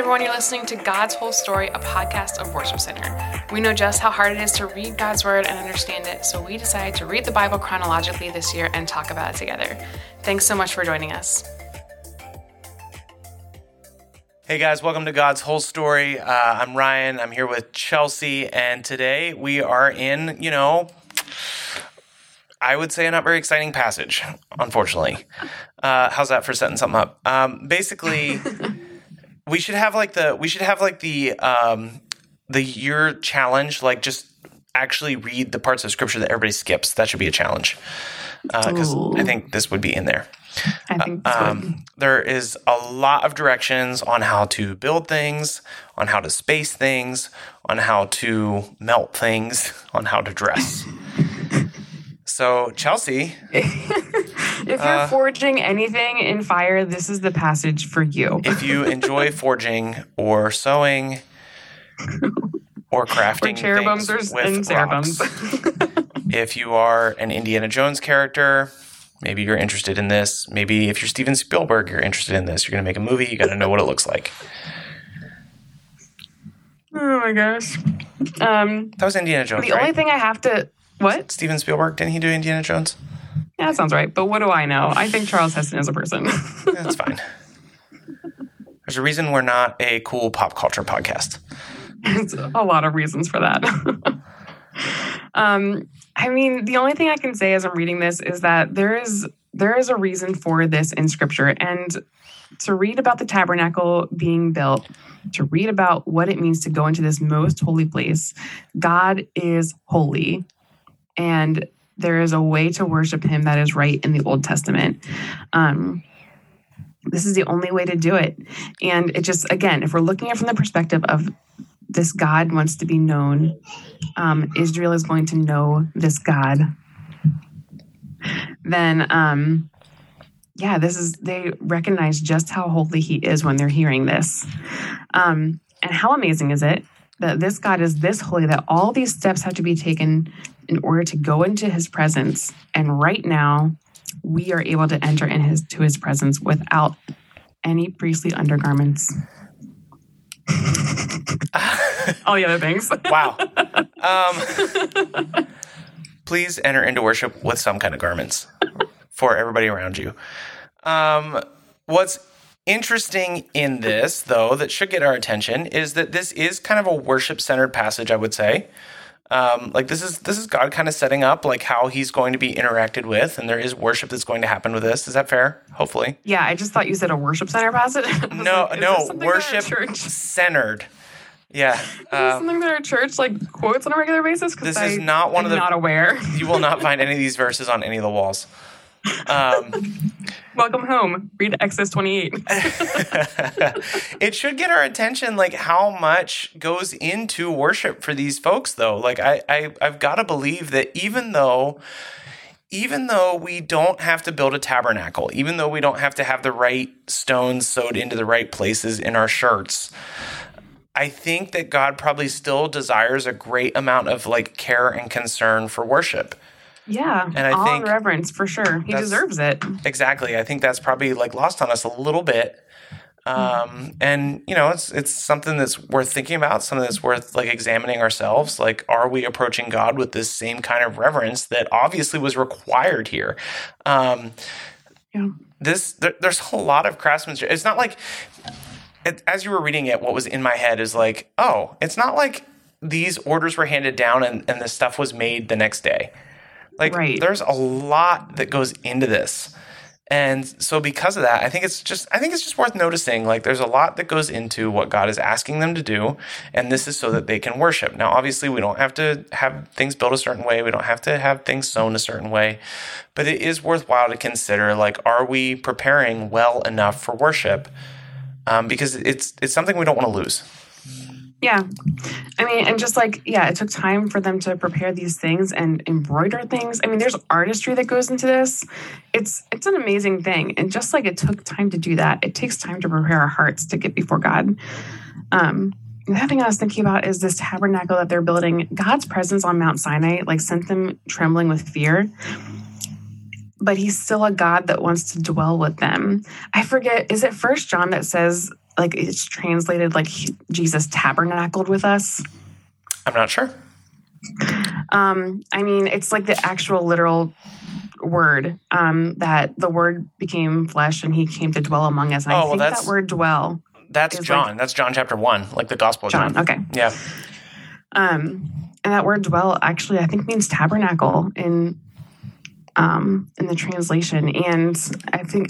everyone, you're listening to God's Whole Story, a podcast of Worship Center. We know just how hard it is to read God's Word and understand it, so we decided to read the Bible chronologically this year and talk about it together. Thanks so much for joining us. Hey guys, welcome to God's Whole Story. I'm Ryan, I'm here with Chelsea, and today we are in, I would say a not very exciting passage, unfortunately. How's that for setting something up? Basically, we should have the year challenge, like just actually read the parts of scripture that everybody skips. That should be a challenge because I think this would be in there. I think there is a lot of directions on how to build things, on how to space things, on how to melt things, on how to dress. So, Chelsea. If you're forging anything in fire, this is the passage for you. If you enjoy forging or sewing or crafting cherubims things with cherubims. Rocks. If you are an Indiana Jones character, maybe you're interested in this. Maybe if you're Steven Spielberg, you're interested in this. You're going to make a movie. You got to know what it looks like. Oh, my gosh. That was Indiana Jones, the right? Only thing I have to... What? Steven Spielberg, didn't he do Indiana Jones? Yeah, that sounds right. But what do I know? I think Charles Heston is a person. That's fine. There's a reason we're not a cool pop culture podcast. There's a lot of reasons for that. The only thing I can say as I'm reading this is that there is a reason for this in Scripture. And to read about the tabernacle being built, to read about what it means to go into this most holy place, God is holy. And there is a way to worship him that is right in the Old Testament. This is the only way to do it. And it just, again, if we're looking at it from the perspective of this God wants to be known, Israel is going to know this God, then, they recognize just how holy he is when they're hearing this. And how amazing is it that this God is this holy, that all these steps have to be taken in order to go into his presence. And right now, we are able to enter into his presence without any priestly undergarments. All the other things. Wow. Please enter into worship with some kind of garments for everybody around you. What's interesting in this, though, that should get our attention is that this is kind of a worship-centered passage, I would say. This is God kind of setting up like how he's going to be interacted with, and there is worship that's going to happen with this. Is that fair? Hopefully. Yeah, I just thought you said a worship center passage. No, worship centered. Yeah. Is this something that our church like quotes on a regular basis? Because this is not one of the. Not aware. You will not find any of these verses on any of the walls. Welcome home. Read Exodus 28. It should get our attention, like how much goes into worship for these folks, though. Like I've got to believe that even though we don't have to build a tabernacle, even though we don't have to have the right stones sewed into the right places in our shirts, I think that God probably still desires a great amount of like care and concern for worship. Yeah, and I think reverence, for sure. He deserves it. Exactly. I think that's probably like lost on us a little bit. And, it's something that's worth thinking about, something that's worth like examining ourselves. Like, are we approaching God with this same kind of reverence that obviously was required here? There's a lot of craftsmanship. It's not like, as you were reading it, what was in my head is like, oh, it's not like these orders were handed down and the stuff was made the next day. Like, right. There's a lot that goes into this. And so because of that, I think it's just worth noticing, like, there's a lot that goes into what God is asking them to do, and this is so that they can worship. Now, obviously, we don't have to have things built a certain way. We don't have to have things sewn a certain way. But it is worthwhile to consider, like, are we preparing well enough for worship? Because it's something we don't want to lose. Yeah. It took time for them to prepare these things and embroider things. I mean, there's artistry that goes into this. It's an amazing thing. And just like it took time to do that, it takes time to prepare our hearts to get before God. The other thing I was thinking about is this tabernacle that they're building. God's presence on Mount Sinai, like, sent them trembling with fear. But he's still a God that wants to dwell with them. I forget, is it 1 John that says like it's translated like Jesus tabernacled with us. I'm not sure. I mean, it's like the actual literal word, that the word became flesh and he came to dwell among us. And I think that word dwell. That's John. Like, that's John chapter 1, like the Gospel of John. Okay. Yeah. And that word dwell actually, I think, means tabernacle in the translation. And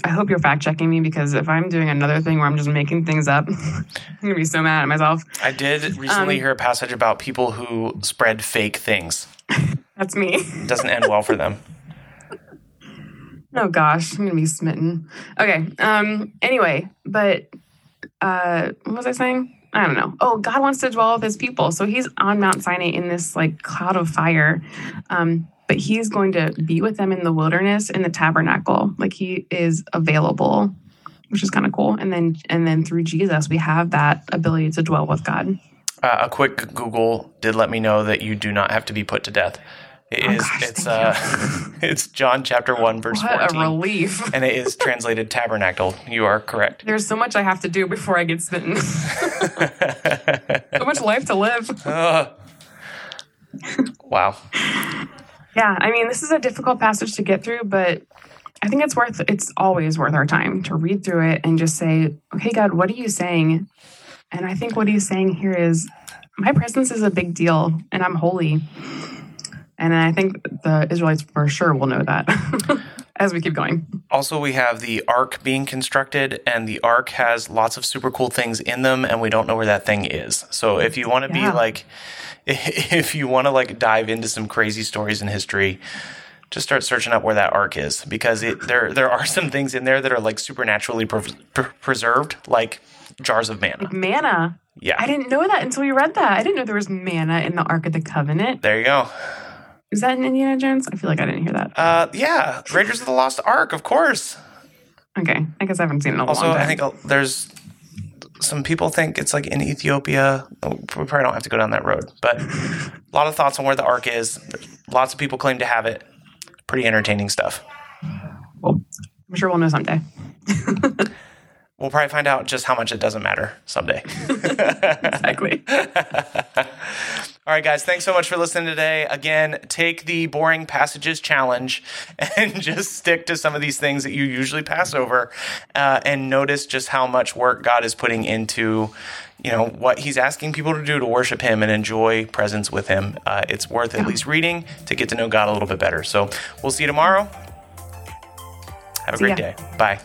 I hope you're fact checking me, because if I'm doing another thing where I'm just making things up, I'm going to be so mad at myself. I did recently hear a passage about people who spread fake things. That's me. It doesn't end well for them. Oh gosh, I'm going to be smitten. Okay. Anyway, but what was I saying? I don't know. Oh, God wants to dwell with his people. So he's on Mount Sinai in this like cloud of fire. But he's going to be with them in the wilderness in the tabernacle. Like he is available, which is kind of cool. And then through Jesus, we have that ability to dwell with God. A quick Google did let me know that you do not have to be put to death. It's John chapter 1, verse 14. What a relief. And it is translated tabernacle. You are correct. There's so much I have to do before I get smitten. So much life to live. Wow. Yeah, I mean, this is a difficult passage to get through, but I think it's always worth our time to read through it and just say, okay, God, what are you saying? And I think what he's saying here is, my presence is a big deal, and I'm holy. And I think the Israelites for sure will know that as we keep going. Also, we have the ark being constructed, and the ark has lots of super cool things in them, and we don't know where that thing is. So if you want to be like, if you want to like dive into some crazy stories in history, just start searching up where that ark is, because there are some things in there that are like supernaturally preserved, like jars of manna. Manna? Yeah. I didn't know that until you read that. I didn't know there was manna in the Ark of the Covenant. There you go. Is that in Indiana Jones? I feel like I didn't hear that. Yeah, Raiders of the Lost Ark, of course. Okay, I guess I haven't seen it in a long time. Also, I think there's some people think it's like in Ethiopia. We probably don't have to go down that road, but a lot of thoughts on where the Ark is. Lots of people claim to have it. Pretty entertaining stuff. Well, I'm sure we'll know someday. We'll probably find out just how much it doesn't matter someday. Exactly. All right, guys, thanks so much for listening today. Again, take the boring passages challenge and just stick to some of these things that you usually pass over, and notice just how much work God is putting into, you know, what he's asking people to do to worship him and enjoy presence with him. It's worth at least reading to get to know God a little bit better. So we'll see you tomorrow. Have a great day. Bye.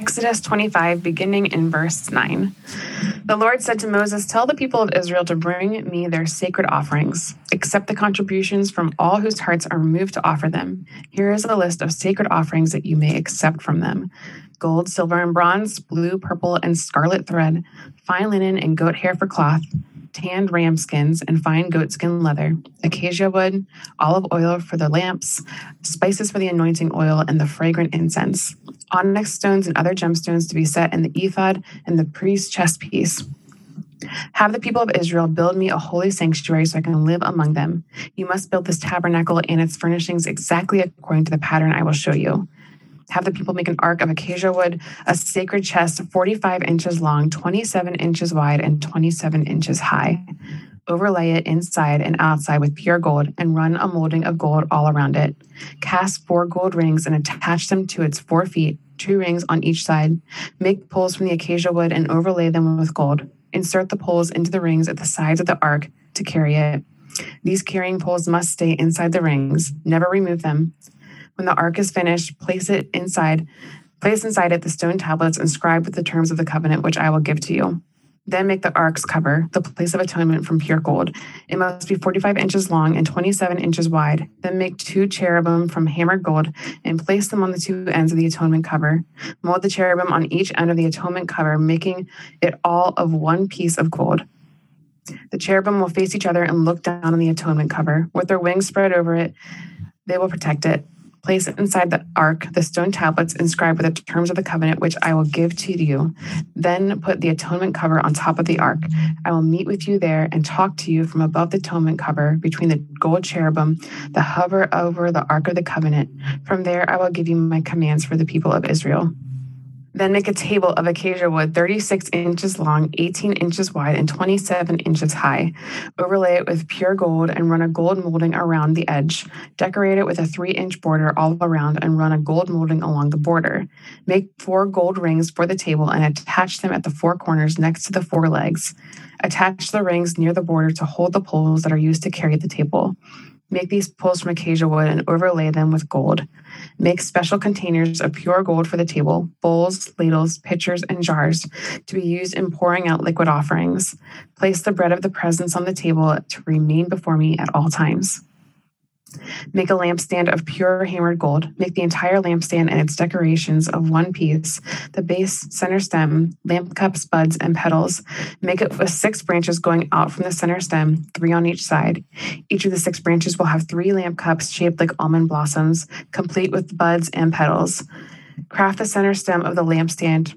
Exodus 25, beginning in verse 9. The Lord said to Moses, "Tell the people of Israel to bring me their sacred offerings. Accept the contributions from all whose hearts are moved to offer them. Here is a list of sacred offerings that you may accept from them: gold, silver, and bronze, blue, purple, and scarlet thread, fine linen and goat hair for cloth, tanned ram skins and fine goatskin leather, acacia wood, olive oil for the lamps, spices for the anointing oil, and the fragrant incense, onyx stones and other gemstones to be set in the ephod and the priest's chest piece. Have the people of Israel build me a holy sanctuary so I can live among them. You must build this tabernacle and its furnishings exactly according to the pattern I will show you. Have the people make an ark of acacia wood, a sacred chest 45 inches long, 27 inches wide, and 27 inches high. Overlay it inside and outside with pure gold and run a molding of gold all around it. Cast 4 gold rings and attach them to its 4 feet, 2 rings on each side. Make poles from the acacia wood and overlay them with gold. Insert the poles into the rings at the sides of the ark to carry it. These carrying poles must stay inside the rings. Never remove them. When the ark is finished, place inside it the stone tablets inscribed with the terms of the covenant which I will give to you. Then make the ark's cover, the place of atonement, from pure gold. It must be 45 inches long and 27 inches wide. Then make 2 cherubim from hammered gold and place them on the 2 ends of the atonement cover. Mold the cherubim on each end of the atonement cover, making it all of one piece of gold. The cherubim will face each other and look down on the atonement cover. With their wings spread over it, they will protect it. Place inside the ark the stone tablets inscribed with the terms of the covenant, which I will give to you. Then put the atonement cover on top of the ark. I will meet with you there and talk to you from above the atonement cover between the gold cherubim that hover over the ark of the covenant. From there, I will give you my commands for the people of Israel. Then make a table of acacia wood, 36 inches long, 18 inches wide, and 27 inches high. Overlay it with pure gold and run a gold molding around the edge. Decorate it with a 3-inch border all around and run a gold molding along the border. Make 4 gold rings for the table and attach them at the 4 corners next to the 4 legs. Attach the rings near the border to hold the poles that are used to carry the table. Make these poles from acacia wood and overlay them with gold. Make special containers of pure gold for the table, bowls, ladles, pitchers, and jars to be used in pouring out liquid offerings. Place the bread of the presence on the table to remain before me at all times. Make a lampstand of pure hammered gold. Make the entire lampstand and its decorations of one piece, the base, center stem, lamp cups, buds, and petals. Make it with 6 branches going out from the center stem, 3 on each side. Each of the 6 branches will have 3 lamp cups shaped like almond blossoms, complete with buds and petals. Craft the center stem of the lampstand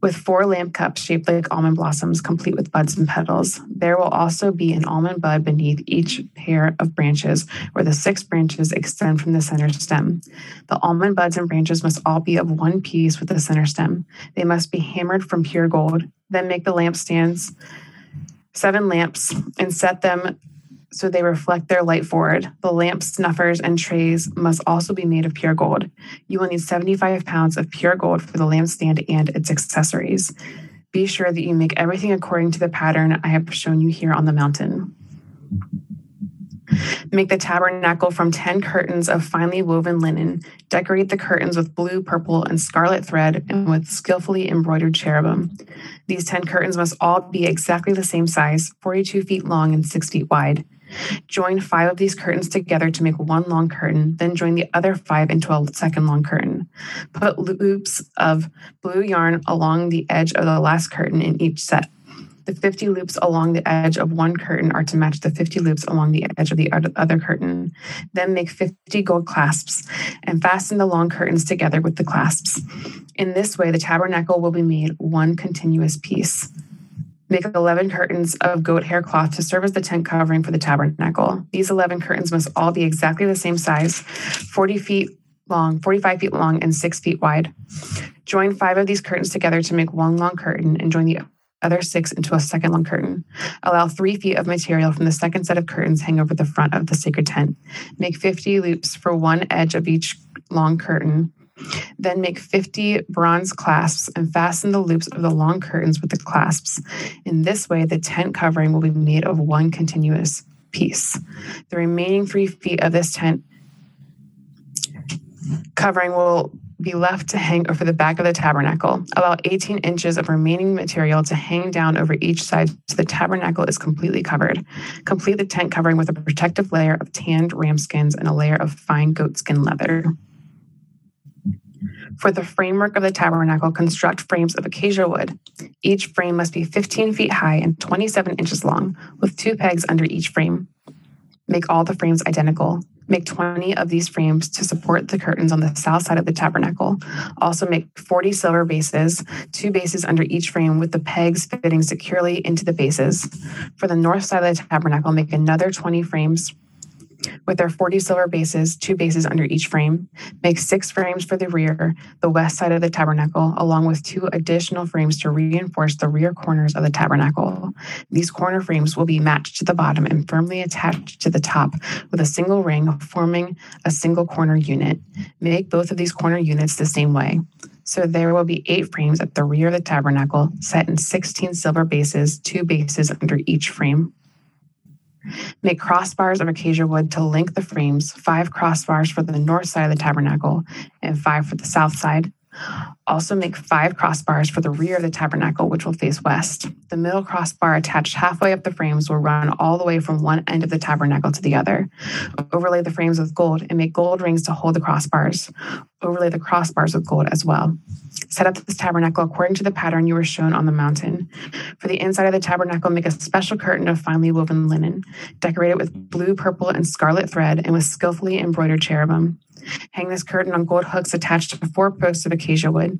with 4 lamp cups shaped like almond blossoms, complete with buds and petals. There will also be an almond bud beneath each pair of branches, where the 6 branches extend from the center stem. The almond buds and branches must all be of one piece with the center stem. They must be hammered from pure gold. Then make the lampstands 7 lamps and set them so they reflect their light forward. The lamp snuffers and trays must also be made of pure gold. You will need 75 pounds of pure gold for the lampstand and its accessories. Be sure that you make everything according to the pattern I have shown you here on the mountain. Make the tabernacle from 10 curtains of finely woven linen. Decorate the curtains with blue, purple, and scarlet thread and with skillfully embroidered cherubim. These 10 curtains must all be exactly the same size, 42 feet long and 6 feet wide. Join 5 of these curtains together to make one long curtain, then join the other 5 into a second long curtain. Put loops of blue yarn along the edge of the last curtain in each set. The 50 loops along the edge of one curtain are to match the 50 loops along the edge of the other curtain. Then make 50 gold clasps and fasten the long curtains together with the clasps. In this way, the tabernacle will be made one continuous piece. Make 11 curtains of goat hair cloth to serve as the tent covering for the tabernacle. These 11 curtains must all be exactly the same size, 40 feet long, 45 feet long, and 6 feet wide. Join 5 of these curtains together to make one long curtain and join the other 6 into a second long curtain. Allow 3 feet of material from the second set of curtains hang over the front of the sacred tent. Make 50 loops for one edge of each long curtain. Then make 50 bronze clasps and fasten the loops of the long curtains with the clasps. In this way, the tent covering will be made of one continuous piece. The remaining 3 feet of this tent covering will be left to hang over the back of the tabernacle. Allow 18 inches of remaining material to hang down over each side so the tabernacle is completely covered. Complete the tent covering with a protective layer of tanned ram skins and a layer of fine goatskin leather. For the framework of the tabernacle, construct frames of acacia wood. Each frame must be 15 feet high and 27 inches long, with 2 pegs under each frame. Make all the frames identical. Make 20 of these frames to support the curtains on the south side of the tabernacle. Also make 40 silver bases, 2 bases under each frame with the pegs fitting securely into the bases. For the north side of the tabernacle, make another 20 frames with their 40 silver bases, 2 bases under each frame. Make 6 frames for the rear, the west side of the tabernacle, along with 2 additional frames to reinforce the rear corners of the tabernacle. These corner frames will be matched to the bottom and firmly attached to the top with a single ring, forming a single corner unit. Make both of these corner units the same way. So there will be 8 frames at the rear of the tabernacle, set in 16 silver bases, 2 bases under each frame. Make crossbars of acacia wood to link the frames, 5 crossbars for the north side of the tabernacle and 5 for the south side. Also make 5 crossbars for the rear of the tabernacle, which will face west. The middle crossbar attached halfway up the frames will run all the way from one end of the tabernacle to the other. Overlay the frames with gold and make gold rings to hold the crossbars. Overlay the crossbars with gold as well. Set up this tabernacle according to the pattern you were shown on the mountain. For the inside of the tabernacle, make a special curtain of finely woven linen. Decorate it with blue, purple, and scarlet thread and with skillfully embroidered cherubim. Hang this curtain on gold hooks attached to 4 posts of acacia wood.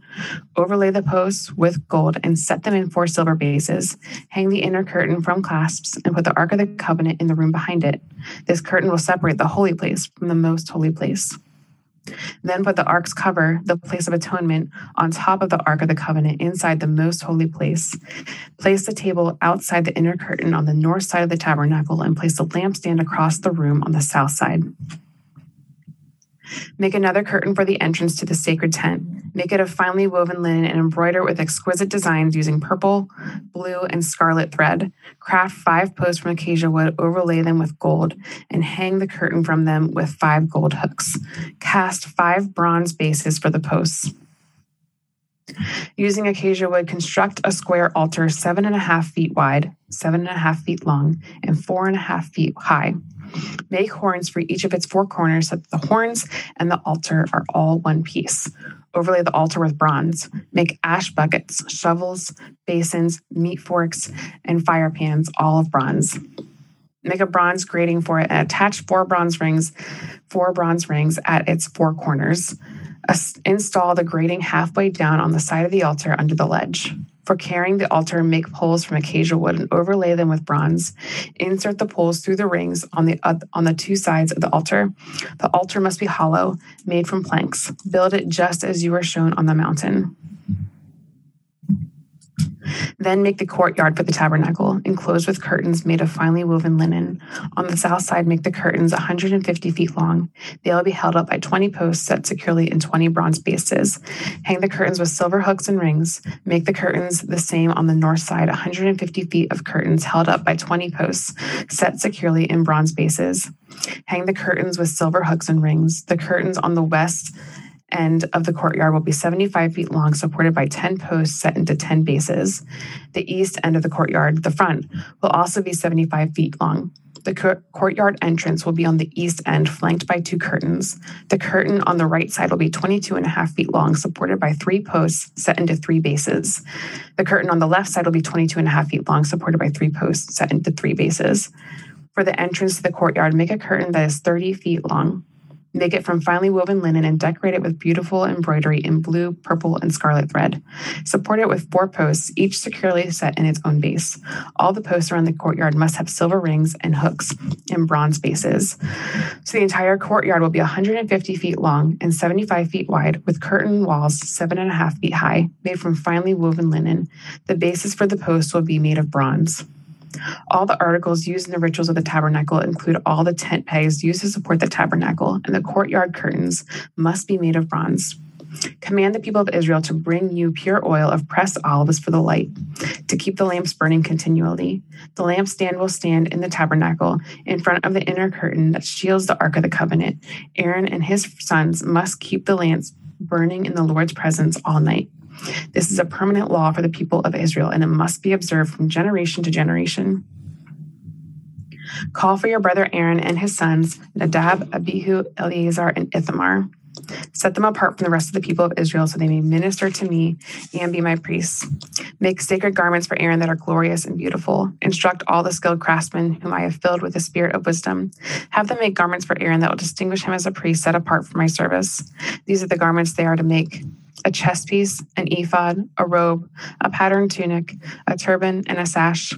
Overlay the posts with gold and set them in 4 silver bases. Hang the inner curtain from clasps and put the Ark of the Covenant in the room behind it. This curtain will separate the holy place from the most holy place. Then put the ark's cover, the place of atonement, on top of the Ark of the Covenant inside the most holy place. Place the table outside the inner curtain on the north side of the tabernacle and place the lampstand across the room on the south side. Make another curtain for the entrance to the sacred tent. Make it of finely woven linen and embroider with exquisite designs using purple, blue, and scarlet thread. Craft 5 posts from acacia wood, overlay them with gold, and hang the curtain from them with 5 gold hooks. Cast 5 bronze bases for the posts. Using acacia wood, construct a square altar 7.5 feet wide, 7.5 feet long, and 4.5 feet high. Make horns for each of its 4 corners so that the horns and the altar are all one piece. Overlay the altar with bronze. Make ash buckets, shovels, basins, meat forks, and fire pans, all of bronze. Make a bronze grating for it and attach 4 bronze rings at its 4 corners. Install the grating halfway down on the side of the altar under the ledge. For carrying the altar, make poles from acacia wood and overlay them with bronze. Insert the poles through the rings on the 2 sides of the altar. The altar must be hollow, made from planks. Build it just as you were shown on the mountain. Then make the courtyard for the tabernacle, enclosed with curtains made of finely woven linen. On the south side, make the curtains 150 feet long. They will be held up by 20 posts set securely in 20 bronze bases. Hang the curtains with silver hooks and rings. Make the curtains the same on the north side, 150 feet of curtains held up by 20 posts set securely in bronze bases. Hang the curtains with silver hooks and rings. The curtains on the west end of the courtyard will be 75 feet long, supported by 10 posts set into 10 bases. The east end of the courtyard, the front, will also be 75 feet long. The courtyard entrance will be on the east end, flanked by 2 curtains. The curtain on the right side will be 22.5 feet long, supported by 3 posts set into 3 bases. The curtain on the left side will be 22.5 feet long, supported by 3 posts set into 3 bases. For the entrance to the courtyard, make a curtain that is 30 feet long. Make it from finely woven linen and decorate it with beautiful embroidery in blue, purple, and scarlet thread. Support it with 4 posts, each securely set in its own base. All the posts around the courtyard must have silver rings and hooks in bronze bases. So the entire courtyard will be 150 feet long and 75 feet wide, with curtain walls 7.5 feet high, made from finely woven linen. The bases for the posts will be made of bronze. All the articles used in the rituals of the tabernacle include all the tent pegs used to support the tabernacle, and the courtyard curtains must be made of bronze. Command the people of Israel to bring you pure oil of pressed olives for the light, to keep the lamps burning continually. The lampstand will stand in the tabernacle in front of the inner curtain that shields the Ark of the Covenant. Aaron and his sons must keep the lamps burning in the Lord's presence all night. This is a permanent law for the people of Israel, and it must be observed from generation to generation. Call for your brother Aaron and his sons, Nadab, Abihu, Eleazar, and Ithamar. Set them apart from the rest of the people of Israel so they may minister to me and be my priests. Make sacred garments for Aaron that are glorious and beautiful. Instruct all the skilled craftsmen whom I have filled with the spirit of wisdom. Have them make garments for Aaron that will distinguish him as a priest set apart for my service. These are the garments they are to make: a chest piece, an ephod, a robe, a patterned tunic, a turban, and a sash.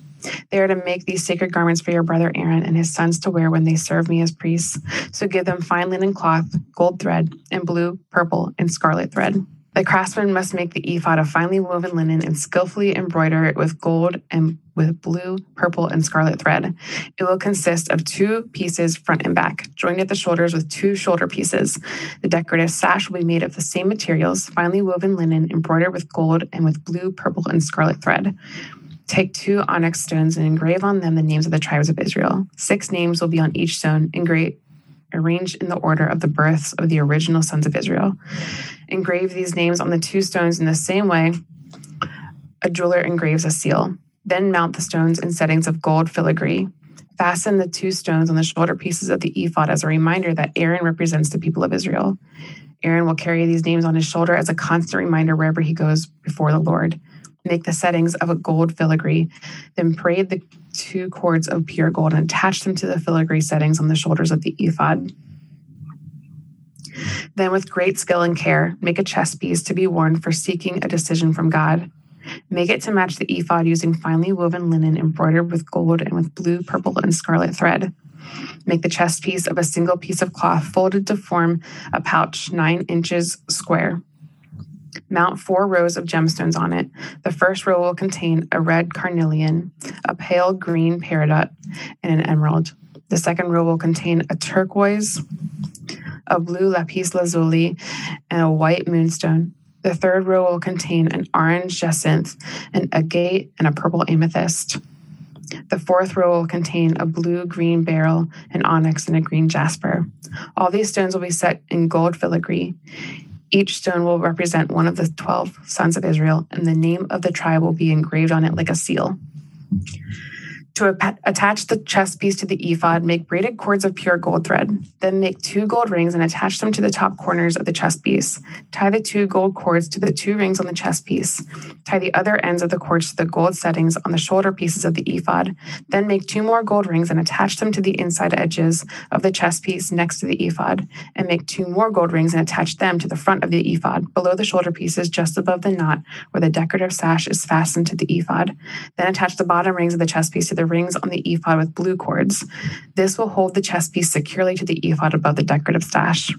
They are to make these sacred garments for your brother Aaron and his sons to wear when they serve me as priests. So give them fine linen cloth, gold thread, and blue, purple, and scarlet thread. The craftsman must make the ephod of finely woven linen and skillfully embroider it with gold and with blue, purple, and scarlet thread. It will consist of 2 pieces front and back, joined at the shoulders with 2 shoulder pieces. The decorative sash will be made of the same materials, finely woven linen, embroidered with gold and with blue, purple, and scarlet thread. Take 2 onyx stones and engrave on them the names of the tribes of Israel. 6 names will be on each stone, arranged in the order of the births of the original sons of Israel. Engrave these names on the 2 stones in the same way a jeweler engraves a seal. Then mount the stones in settings of gold filigree. Fasten the 2 stones on the shoulder pieces of the ephod as a reminder that Aaron represents the people of Israel. Aaron will carry these names on his shoulder as a constant reminder wherever he goes before the Lord. Make the settings of a gold filigree, then braid the two cords of pure gold and attach them to the filigree settings on the shoulders of the ephod. Then with great skill and care, make a chess piece to be worn for seeking a decision from God. Make it to match the ephod using finely woven linen embroidered with gold and with blue, purple, and scarlet thread. Make the chest piece of a single piece of cloth folded to form a pouch 9 inches square. Mount 4 rows of gemstones on it. The first row will contain a red carnelian, a pale green peridot, and an emerald. The second row will contain a turquoise, a blue lapis lazuli, and a white moonstone. The third row will contain an orange jacinth, an agate, and a purple amethyst. The fourth row will contain a blue-green beryl, an onyx, and a green jasper. All these stones will be set in gold filigree. Each stone will represent one of the 12 sons of Israel, and the name of the tribe will be engraved on it like a seal. To attach the chest piece to the ephod, make braided cords of pure gold thread. Then make 2 gold rings and attach them to the top corners of the chest piece. Tie the 2 gold cords to the 2 rings on the chest piece. Tie the other ends of the cords to the gold settings on the shoulder pieces of the ephod. Then make 2 more gold rings and attach them to the inside edges of the chest piece next to the ephod. And make 2 more gold rings and attach them to the front of the ephod, below the shoulder pieces, just above the knot where the decorative sash is fastened to the ephod. Then attach the bottom rings of the chest piece to the rings on the ephod with blue cords. This will hold the chest piece securely to the ephod above the decorative sash.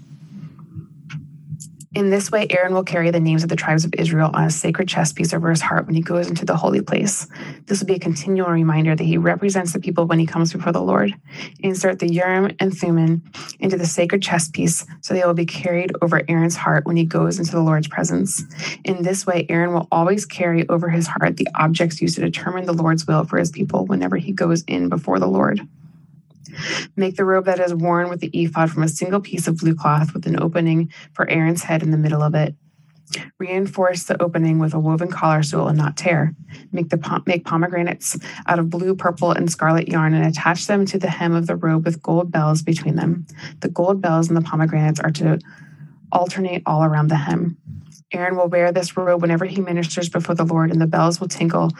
In this way, Aaron will carry the names of the tribes of Israel on a sacred chest piece over his heart when he goes into the holy place. This will be a continual reminder that he represents the people when he comes before the Lord. Insert the Urim and Thummim into the sacred chest piece so they will be carried over Aaron's heart when he goes into the Lord's presence. In this way, Aaron will always carry over his heart the objects used to determine the Lord's will for his people whenever he goes in before the Lord. Make the robe that is worn with the ephod from a single piece of blue cloth with an opening for Aaron's head in the middle of it. Reinforce the opening with a woven collar so it will not tear. Make pomegranates out of blue, purple, and scarlet yarn and attach them to the hem of the robe with gold bells between them. The gold bells and the pomegranates are to alternate all around the hem. Aaron will wear this robe whenever he ministers before the Lord, and the bells will tinkle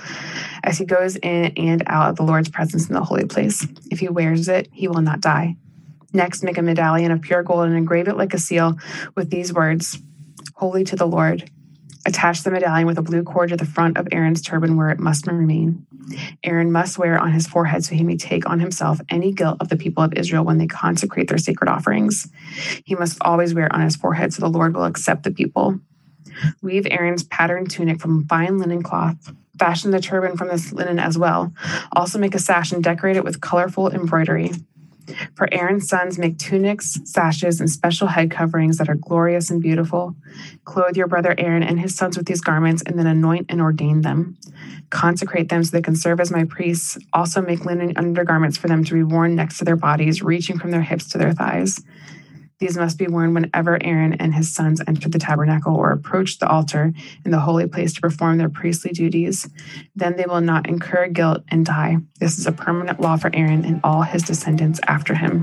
as he goes in and out of the Lord's presence in the holy place. If he wears it, he will not die. Next, make a medallion of pure gold and engrave it like a seal with these words, "Holy to the Lord." Attach the medallion with a blue cord to the front of Aaron's turban where it must remain. Aaron must wear it on his forehead so he may take on himself any guilt of the people of Israel when they consecrate their sacred offerings. He must always wear it on his forehead so the Lord will accept the people. Weave Aaron's patterned tunic from fine linen cloth. Fashion the turban from this linen as well. Also make a sash and decorate it with colorful embroidery. For Aaron's sons, make tunics, sashes, and special head coverings that are glorious and beautiful. Clothe your brother Aaron and his sons with these garments, and then anoint and ordain them. Consecrate them so they can serve as my priests. Also make linen undergarments for them to be worn next to their bodies, reaching from their hips to their thighs. These must be worn whenever Aaron and his sons enter the tabernacle or approach the altar in the holy place to perform their priestly duties. Then they will not incur guilt and die. This is a permanent law for Aaron and all his descendants after him.